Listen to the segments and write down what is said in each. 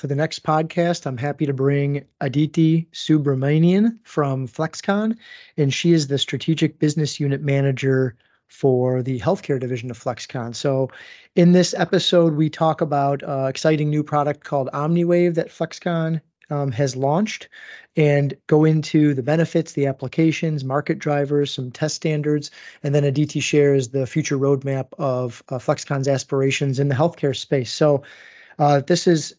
For the next podcast, I'm happy to bring Aditi Subramanian from FLEXcon, and she is the Strategic Business Unit Manager for the Healthcare Division of FLEXcon. So in this episode, we talk about an exciting new product called OmniWave that FLEXcon has launched, and go into the benefits, the applications, market drivers, some test standards, and then Aditi shares the future roadmap of FlexCon's aspirations in the healthcare space. So this is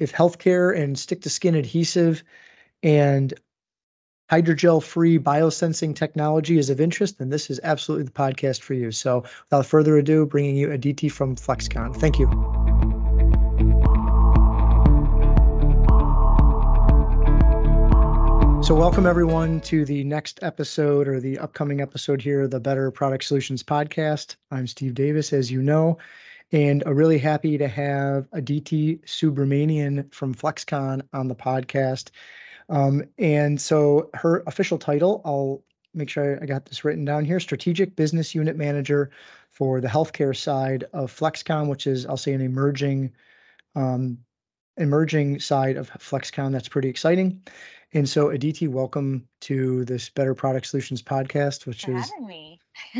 if healthcare and stick-to-skin adhesive and hydrogel-free biosensing technology is of interest, then this is absolutely the podcast for you. So without further ado, bringing you Aditi from FlexCon. Thank you. So welcome everyone to the next episode, or the upcoming episode here, the Better Product Solutions Podcast. I'm Steve Davis, as you know, and I'm really happy to have Aditi Subramanian from FlexCon on the podcast. And so her official title, I'll make sure I got this written down here, Strategic Business Unit Manager for the healthcare side of FlexCon, which is, I'll say, an emerging side of FlexCon that's pretty exciting. And so Aditi, welcome to this Better Product Solutions Podcast, which is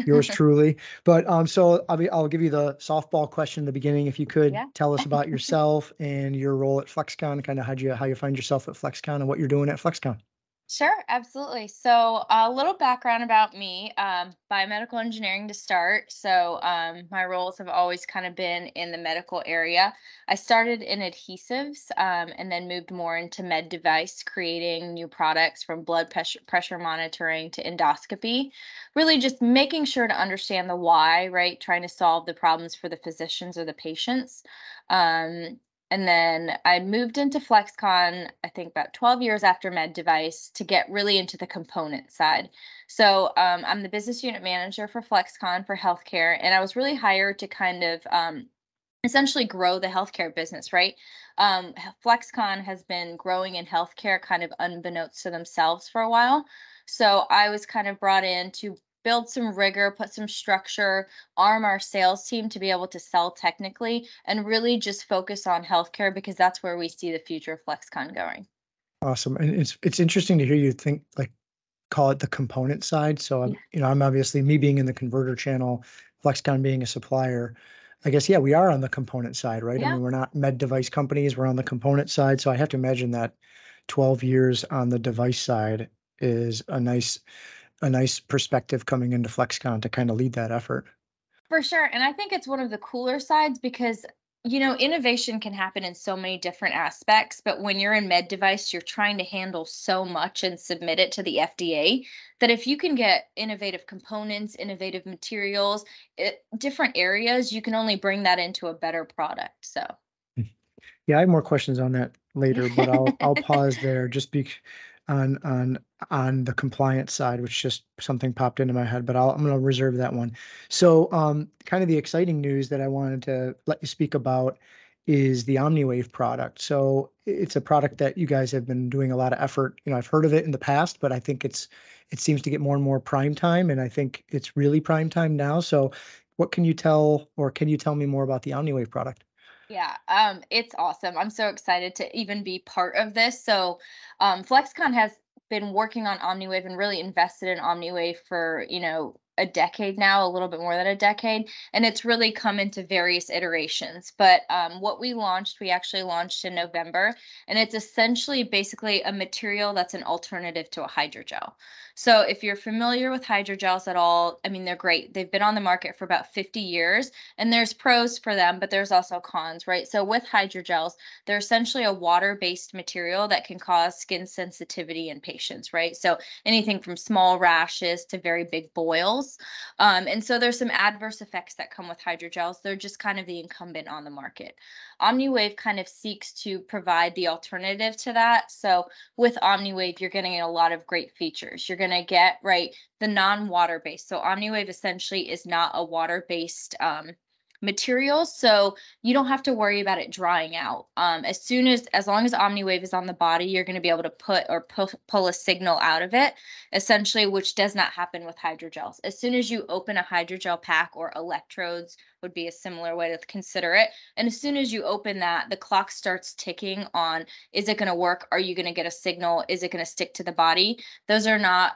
yours truly. But so I'll give you the softball question in the beginning. If you could tell us about yourself and your role at FlexCon, kind of how you find yourself at FlexCon and what you're doing at FlexCon. Sure, absolutely. So a little background about me, biomedical engineering to start. So my roles have always kind of been in the medical area. I started in adhesives and then moved more into med device, creating new products from blood pressure monitoring to endoscopy, really just making sure to understand the why, right? Trying to solve the problems for the physicians or the patients. And then I moved into FlexCon, I think about 12 years after Med Device, to get really into the component side. So I'm the business unit manager for FlexCon for healthcare, and I was really hired to kind of essentially grow the healthcare business, right? FlexCon has been growing in healthcare kind of unbeknownst to themselves for a while. So I was kind of brought in to build some rigor, put some structure, arm our sales team to be able to sell technically, and really just focus on healthcare because that's where we see the future of FlexCon going. Awesome. And it's interesting to hear you think, like, call it the component side. So I'm, you know, I'm obviously, me being in the converter channel, FlexCon being a supplier, I guess, yeah, we are on the component side, right? Yeah. I mean, we're not med device companies, we're on the component side. So I have to imagine that 12 years on the device side is a nice perspective coming into FlexCon to kind of lead that effort. For sure. And I think it's one of the cooler sides because, you know, innovation can happen in so many different aspects, but when you're in med device, you're trying to handle so much and submit it to the FDA that if you can get innovative components, innovative materials, different areas, you can only bring that into a better product. So, yeah, I have more questions on that later, but I'll pause there just on the compliance side, which just something popped into my head, but I'm going to reserve that one. So kind of the exciting news that I wanted to let you speak about is the OmniWave product. So it's a product that you guys have been doing a lot of effort. You know, I've heard of it in the past, but I think it seems to get more and more prime time, and I think it's really prime time now. So what can you tell, or can you tell me more about the OmniWave product? Yeah, it's awesome. I'm so excited to even be part of this. So FlexCon has been working on OmniWave and really invested in OmniWave for, you know, a decade now, a little bit more than a decade. And it's really come into various iterations. But what we actually launched in November, and it's essentially basically a material that's an alternative to a hydrogel. So if you're familiar with hydrogels at all, I mean, they're great. They've been on the market for about 50 years, and there's pros for them, but there's also cons, right? So with hydrogels, they're essentially a water-based material that can cause skin sensitivity in patients, right? So anything from small rashes to very big boils. And so there's some adverse effects that come with hydrogels. They're just kind of the incumbent on the market. OmniWave kind of seeks to provide the alternative to that. So with OmniWave, you're getting a lot of great features. You're going to get, right, the non-water-based. So OmniWave essentially is not a water-based materials, so you don't have to worry about it drying out. As long as OmniWave is on the body, you're going to be able to pull a signal out of it, essentially, which does not happen with hydrogels. As soon as you open a hydrogel pack, or electrodes would be a similar way to consider it, and as soon as you open that, the clock starts ticking on, is it going to work? Are you going to get a signal? Is it going to stick to the body? Those are not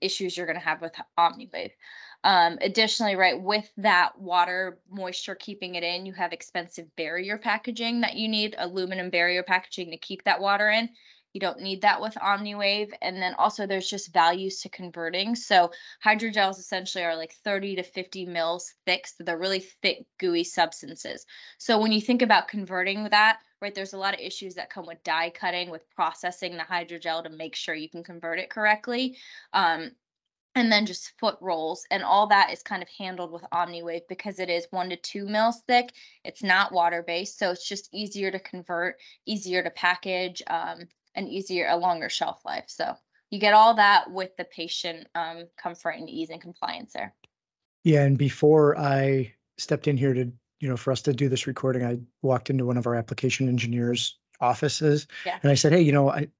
issues you're going to have with OmniWave. Additionally, right, with that water moisture keeping it in, you have expensive barrier packaging that you need, aluminum barrier packaging to keep that water in. You don't need that with OmniWave. And then also there's just values to converting. So hydrogels essentially are like 30 to 50 mils thick. So they're really thick, gooey substances. So when you think about converting that, right, there's a lot of issues that come with die cutting, with processing the hydrogel to make sure you can convert it correctly. And then just foot rolls, and all that is kind of handled with OmniWave because it is 1 to 2 mils thick. It's not water-based, so it's just easier to convert, easier to package, and a longer shelf life. So you get all that with the patient comfort and ease and compliance there. Yeah, and before I stepped in here to, for us to do this recording, I walked into one of our application engineers' offices. Yeah. And I said, hey,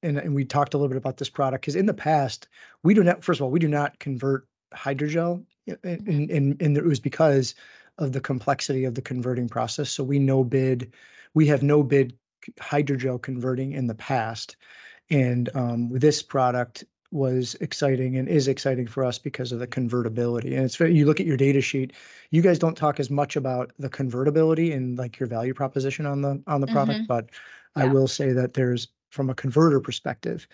and we talked a little bit about this product, because in the past, we do not convert hydrogel, and it was because of the complexity of the converting process. So we have no bid hydrogel converting in the past. And this product was exciting and is exciting for us because of the convertibility. And it's, you look at your data sheet, you guys don't talk as much about the convertibility and like your value proposition on the product, but yeah. I will say that there's, from a converter perspective,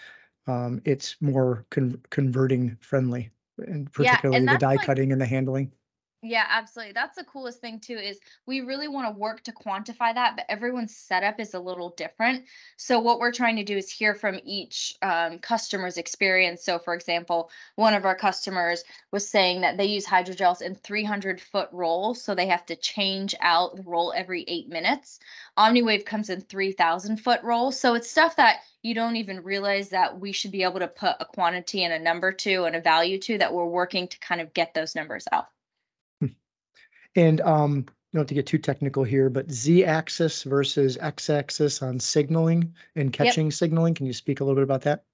it's more converting friendly, and particularly the die cutting and the handling. Yeah, absolutely. That's the coolest thing too, is we really want to work to quantify that, but everyone's setup is a little different. So what we're trying to do is hear from each customer's experience. So for example, one of our customers was saying that they use hydrogels in 300-foot rolls, so they have to change out the roll every 8 minutes. OmniWave comes in 3,000-foot rolls. So it's stuff that you don't even realize that we should be able to put a quantity and a number to and a value to, that we're working to kind of get those numbers out. And don't have to get too technical here, but z-axis versus x-axis on signaling and catching signaling. Can you speak a little bit about that?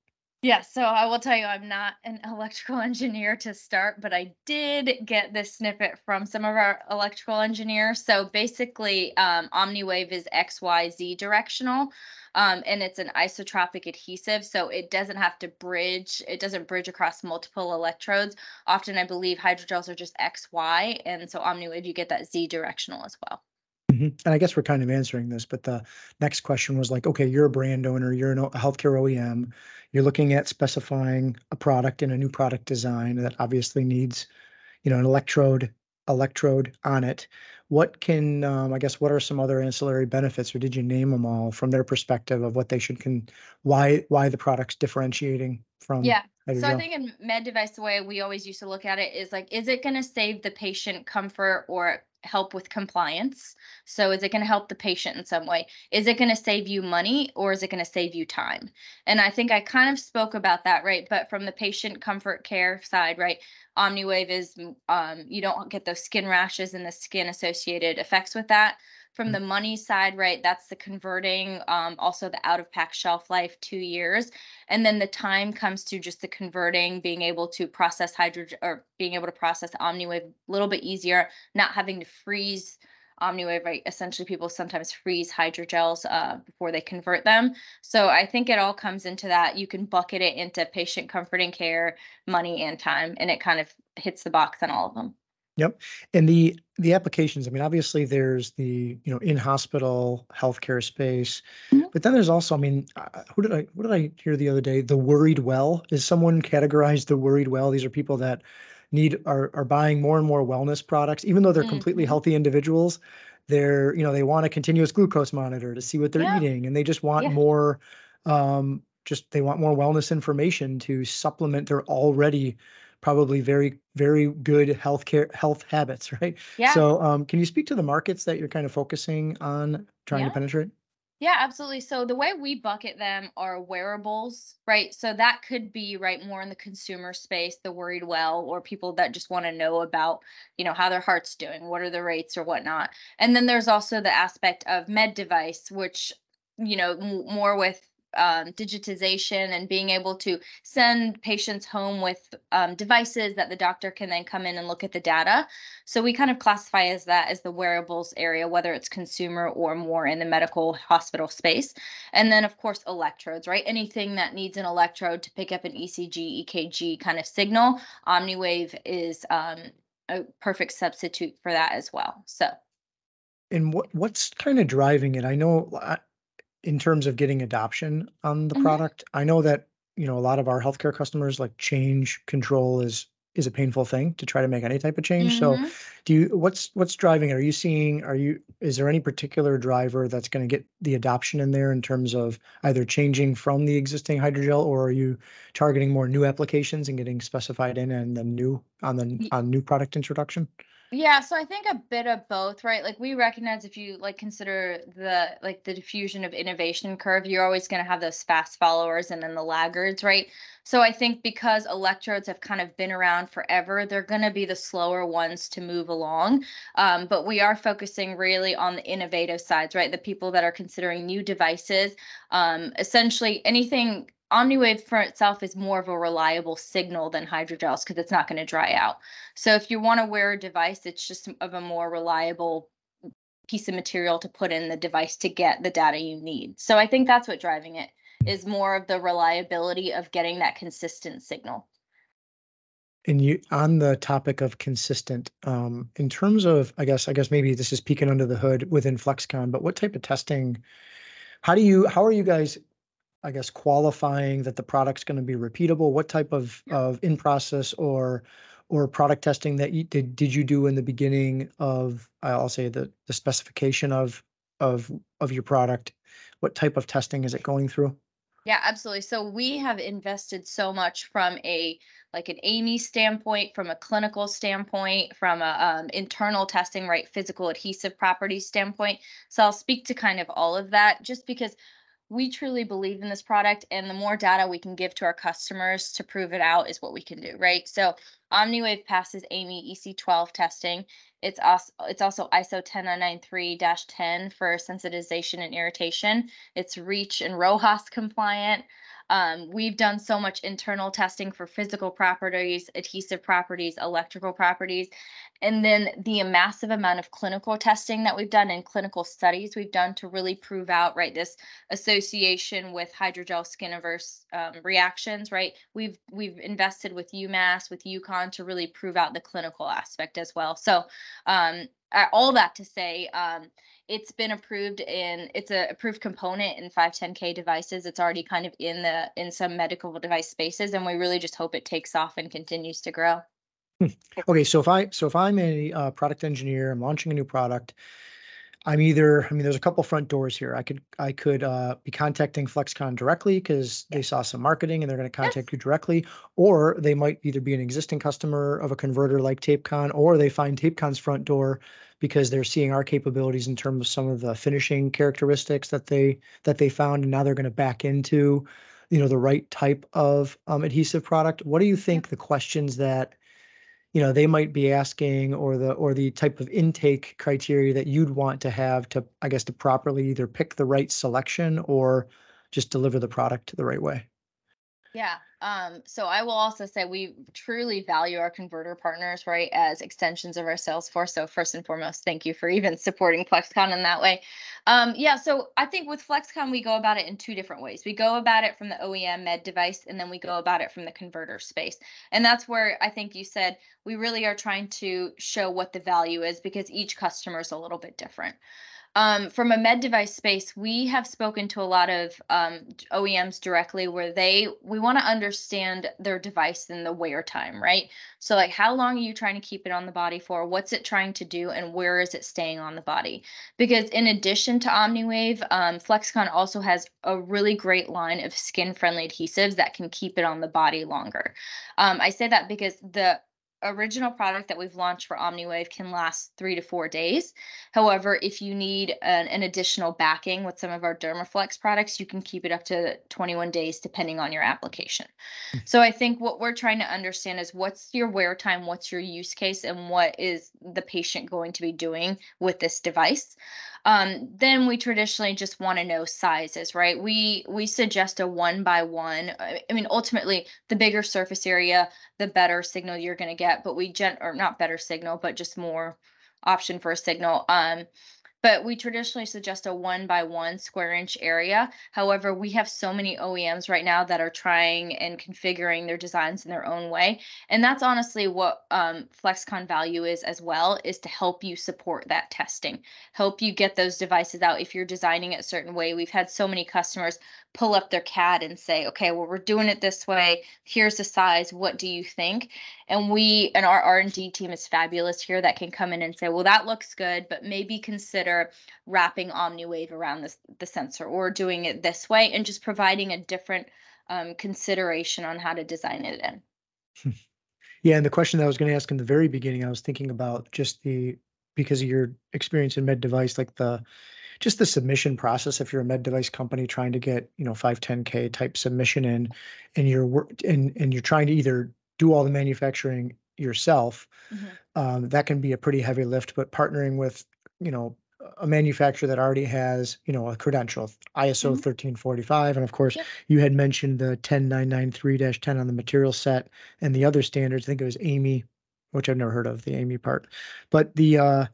Yeah, so I will tell you, I'm not an electrical engineer to start, but I did get this snippet from some of our electrical engineers. So basically, OmniWave is X, Y, Z directional, and it's an isotropic adhesive. So it doesn't have to bridge. It doesn't bridge across multiple electrodes. Often, I believe hydrogels are just X, Y, and so OmniWave, you get that Z directional as well. And I guess we're kind of answering this, but the next question was like, okay, you're a brand owner, you're a healthcare OEM, you're looking at specifying a product in a new product design that obviously needs, an electrode on it. What are some other ancillary benefits, or did you name them all from their perspective of what they should why the product's differentiating from? Yeah. So I think in med device, the way we always used to look at it is like, is it going to save the patient comfort or help with compliance? So is it going to help the patient in some way? Is it going to save you money, or is it going to save you time? And I think I kind of spoke about that, right? But from the patient comfort care side, right, OmniWave is, you don't get those skin rashes and the skin associated effects with that. From the money side, right, that's the converting, also the out-of-pack shelf life, 2 years. And then the time comes to just the converting, being able to process OmniWave a little bit easier, not having to freeze OmniWave, right? Essentially, people sometimes freeze hydrogels before they convert them. So I think it all comes into that. You can bucket it into patient comfort and care, money, and time, and it kind of hits the box on all of them. Yep. And the applications, I mean, obviously there's the, in-hospital healthcare space, but then there's also, I mean, what did I hear the other day? The worried well. Is someone categorized the worried well? These are people that are buying more and more wellness products, even though they're completely healthy individuals. They're, they want a continuous glucose monitor to see what they're eating, and they just want more, they want more wellness information to supplement their already probably very, very good health habits, right? Yeah. So can you speak to the markets that you're kind of focusing on trying to penetrate? Yeah, absolutely. So the way we bucket them are wearables, right? So that could be, right, more in the consumer space, the worried well, or people that just want to know about, you know, how their heart's doing, what are the rates or whatnot. And then there's also the aspect of med device, which, you know, more with digitization and being able to send patients home with devices that the doctor can then come in and look at the data. So we kind of classify as that as the wearables area, whether it's consumer or more in the medical hospital space. And then of course, electrodes, right? Anything that needs an electrode to pick up an ECG, EKG kind of signal, OmniWave is a perfect substitute for that as well, so. And what's kind of driving it? I know in terms of getting adoption on the product, I know that, you know, a lot of our healthcare customers, like, change control is a painful thing to try to make any type of change. So do you, what's driving it? Are you seeing, is there any particular driver that's going to get the adoption in there in terms of either changing from the existing hydrogel, or are you targeting more new applications and getting specified in and then new product introduction? Yeah, so I think a bit of both, right? Like, we recognize if you consider the diffusion of innovation curve, you're always going to have those fast followers and then the laggards, right? So I think because electrodes have kind of been around forever, they're going to be the slower ones to move along. But we are focusing really on the innovative sides, right? The people that are considering new devices, essentially anything. OmniWave for itself is more of a reliable signal than hydrogels because it's not going to dry out. So if you want to wear a device, it's just of a more reliable piece of material to put in the device to get the data you need. So I think that's what driving it is, more of the reliability of getting that consistent signal. And you, on the topic of consistent, in terms of, I guess maybe this is peeking under the hood within FLEXcon, but what type of testing, how are you guys, I guess, qualifying that the product's going to be repeatable? What type of in-process or product testing that you did you do in the beginning of, I'll say, the specification of your product? What type of testing is it going through? Yeah, absolutely. So we have invested so much from an AAMI standpoint, from a clinical standpoint, from a internal testing, right, physical adhesive properties standpoint. So I'll speak to kind of all of that, just because we truly believe in this product, and the more data we can give to our customers to prove it out is what we can do, right? So OmniWave passes AAMI EC12 testing. It's also ISO 10993-10 for sensitization and irritation. It's REACH and RoHS compliant. We've done so much internal testing for physical properties, adhesive properties, electrical properties, and then the massive amount of clinical testing that we've done and clinical studies we've done to really prove out, right, this association with hydrogel skin averse reactions, right? We've invested with UMass, with UConn to really prove out the clinical aspect as well. So all that to say, it's been approved it's an approved component in 510K devices. It's already kind of in some medical device spaces, and we really just hope it takes off and continues to grow. Okay, so if I'm a product engineer, I'm launching a new product. There's a couple front doors here. I could be contacting FLEXcon directly because they saw some marketing and they're going to contact you directly, or they might either be an existing customer of a converter like TapeCon, or they find TapeCon's front door because they're seeing our capabilities in terms of some of the finishing characteristics that they found, and now they're going to back into, you know, the right type of adhesive product. What do you think the questions that, you know, they might be asking, or the type of intake criteria that you'd want to have to, I guess, to properly either pick the right selection or just deliver the product the right way? Yeah. So I will also say we truly value our converter partners, right, as extensions of our sales force. So first and foremost, thank you for even supporting FLEXcon in that way. So I think with FLEXcon, we go about it in two different ways. We go about it from the OEM med device, and then we go about it from the converter space. And that's where I think you said we really are trying to show what the value is, because each customer is a little bit different. From a med device space, we have spoken to a lot of OEMs directly, where we want to understand their device and the wear time, right? So like, how long are you trying to keep it on the body for? What's it trying to do, and where is it staying on the body? Because in addition to OmniWave, FLEXcon also has a really great line of skin-friendly adhesives that can keep it on the body longer. I say that because the original product that we've launched for OmniWave can last 3 to 4 days. However, if you need an additional backing with some of our Dermaflex products, you can keep it up to 21 days depending on your application. So I think what we're trying to understand is what's your wear time, what's your use case, and what is the patient going to be doing with this device. Then we traditionally just want to know sizes, right? We suggest a 1 by 1. I mean, ultimately, the bigger surface area, the better signal you're going to get, but not better signal, but just more option for a signal. But we traditionally suggest a 1 by 1 square inch area. However, we have so many OEMs right now that are trying and configuring their designs in their own way. And that's honestly what FlexCon value is as well, is to help you support that testing, help you get those devices out if you're designing it a certain way. We've had so many customers pull up their CAD and say, okay, well, we're doing it this way. Here's the size. What do you think? And we and our R&D team is fabulous here that can come in and say, well, that looks good, but maybe consider wrapping OmniWave around the sensor or doing it this way, and just providing a different consideration on how to design it in. Yeah, and the question that I was going to ask in the very beginning, I was thinking about just because of your experience in med device, like just the submission process. If you're a med device company trying to get 510K type submission in, and you're trying to either do all the manufacturing yourself, mm-hmm. That can be a pretty heavy lift, but partnering with, a manufacturer that already has, a credential, ISO 1345. And of course, you had mentioned the 10993-10 on the material set and the other standards. I think it was AAMI, which I've never heard of, the AAMI part. But I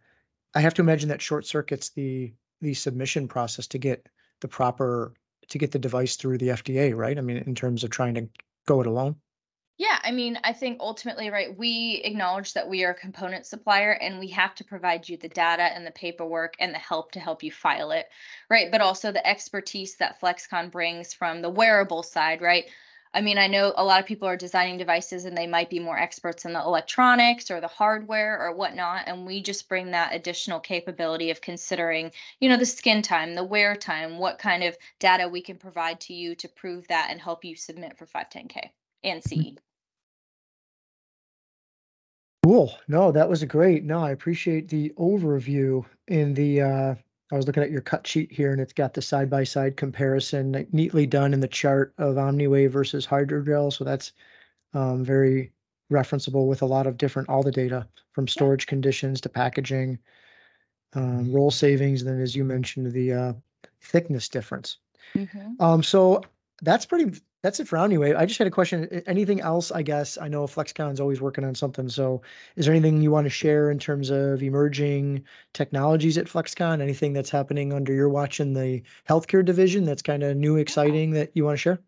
have to imagine that short circuits the submission process to get the device through the FDA, right? I mean, in terms of trying to go it alone. Yeah, I mean, I think ultimately, right, we acknowledge that we are a component supplier and we have to provide you the data and the paperwork and the help to help you file it, right? But also the expertise that FlexCon brings from the wearable side, right? I mean, I know a lot of people are designing devices and they might be more experts in the electronics or the hardware or whatnot. And we just bring that additional capability of considering, the skin time, the wear time, what kind of data we can provide to you to prove that and help you submit for 510K and CE. Cool. No, that was great. No, I appreciate the overview in the, I was looking at your cut sheet here, and it's got the side-by-side comparison, like, neatly done in the chart of OmniWave versus hydrogel. So that's very referenceable with a lot of all the data from storage conditions to packaging, roll savings, and then, as you mentioned, the thickness difference. Mm-hmm. So that's it for OmniWave. I just had a question. Anything else, I guess? I know FlexCon's always working on something. So is there anything you want to share in terms of emerging technologies at FlexCon? Anything that's happening under your watch in the healthcare division that's kind of new, exciting that you want to share?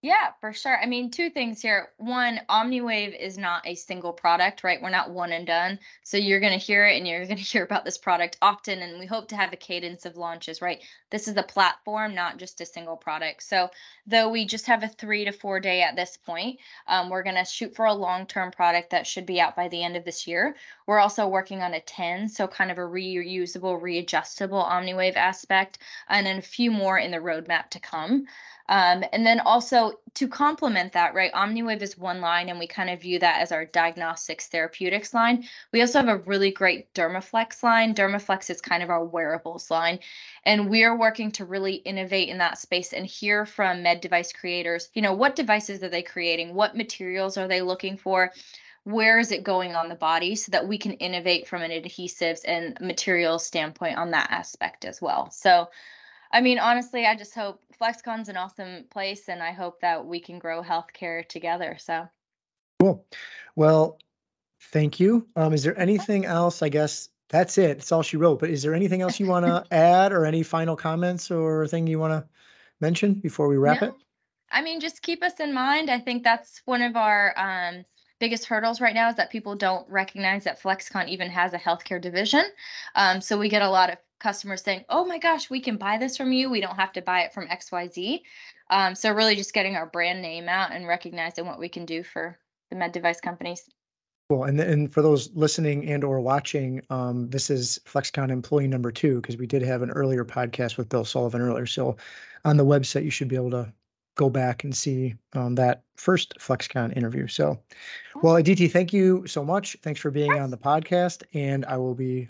Yeah, for sure. I mean, two things here. One, OmniWave is not a single product, right? We're not one and done. So you're going to hear it and you're going to hear about this product often. And we hope to have a cadence of launches, right? This is a platform, not just a single product. So though we just have a 3 to 4 day at this point, we're going to shoot for a long-term product that should be out by the end of this year. We're also working on a 10, so kind of a reusable, readjustable OmniWave aspect, and then a few more in the roadmap to come. And then also to complement that, right, OmniWave is one line, and we kind of view that as our diagnostics therapeutics line. We also have a really great Dermaflex line. Dermaflex is kind of our wearables line, and we are working to really innovate in that space and hear from med device creators, what devices are they creating? What materials are they looking for? Where is it going on the body, so that we can innovate from an adhesives and materials standpoint on that aspect as well. So I mean, honestly, I just hope FlexCon's an awesome place, and I hope that we can grow healthcare together. So cool. Well, thank you. Is there anything else? I guess that's it. It's all she wrote. But is there anything else you want to add, or any final comments or thing you want to mention before we wrap it? I mean, just keep us in mind. I think that's one of our biggest hurdles right now, is that people don't recognize that FlexCon even has a healthcare division. So we get a lot of customers saying, oh my gosh, we can buy this from you. We don't have to buy it from XYZ. So really just getting our brand name out and recognizing what we can do for the med device companies. Well, and for those listening and or watching, this is FlexCon employee number 2, because we did have an earlier podcast with Bill Sullivan earlier. So on the website, you should be able to go back and see that first FlexCon interview. So, well, Aditi, thank you so much. Thanks for being on the podcast, and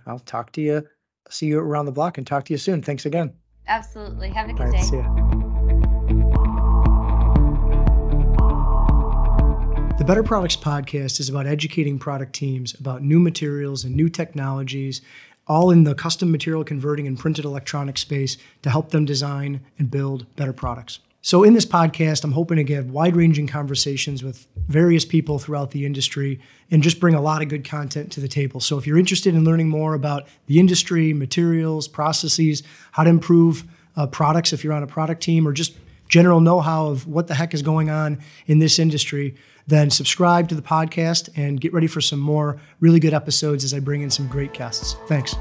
I'll talk to you, see you around the block and talk to you soon. Thanks again. Absolutely. Have a good day. See ya. The Better Products Podcast is about educating product teams about new materials and new technologies, all in the custom material converting and printed electronic space to help them design and build better products. So in this podcast, I'm hoping to get wide-ranging conversations with various people throughout the industry and just bring a lot of good content to the table. So if you're interested in learning more about the industry, materials, processes, how to improve products if you're on a product team, or just general know-how of what the heck is going on in this industry, then subscribe to the podcast and get ready for some more really good episodes as I bring in some great guests. Thanks.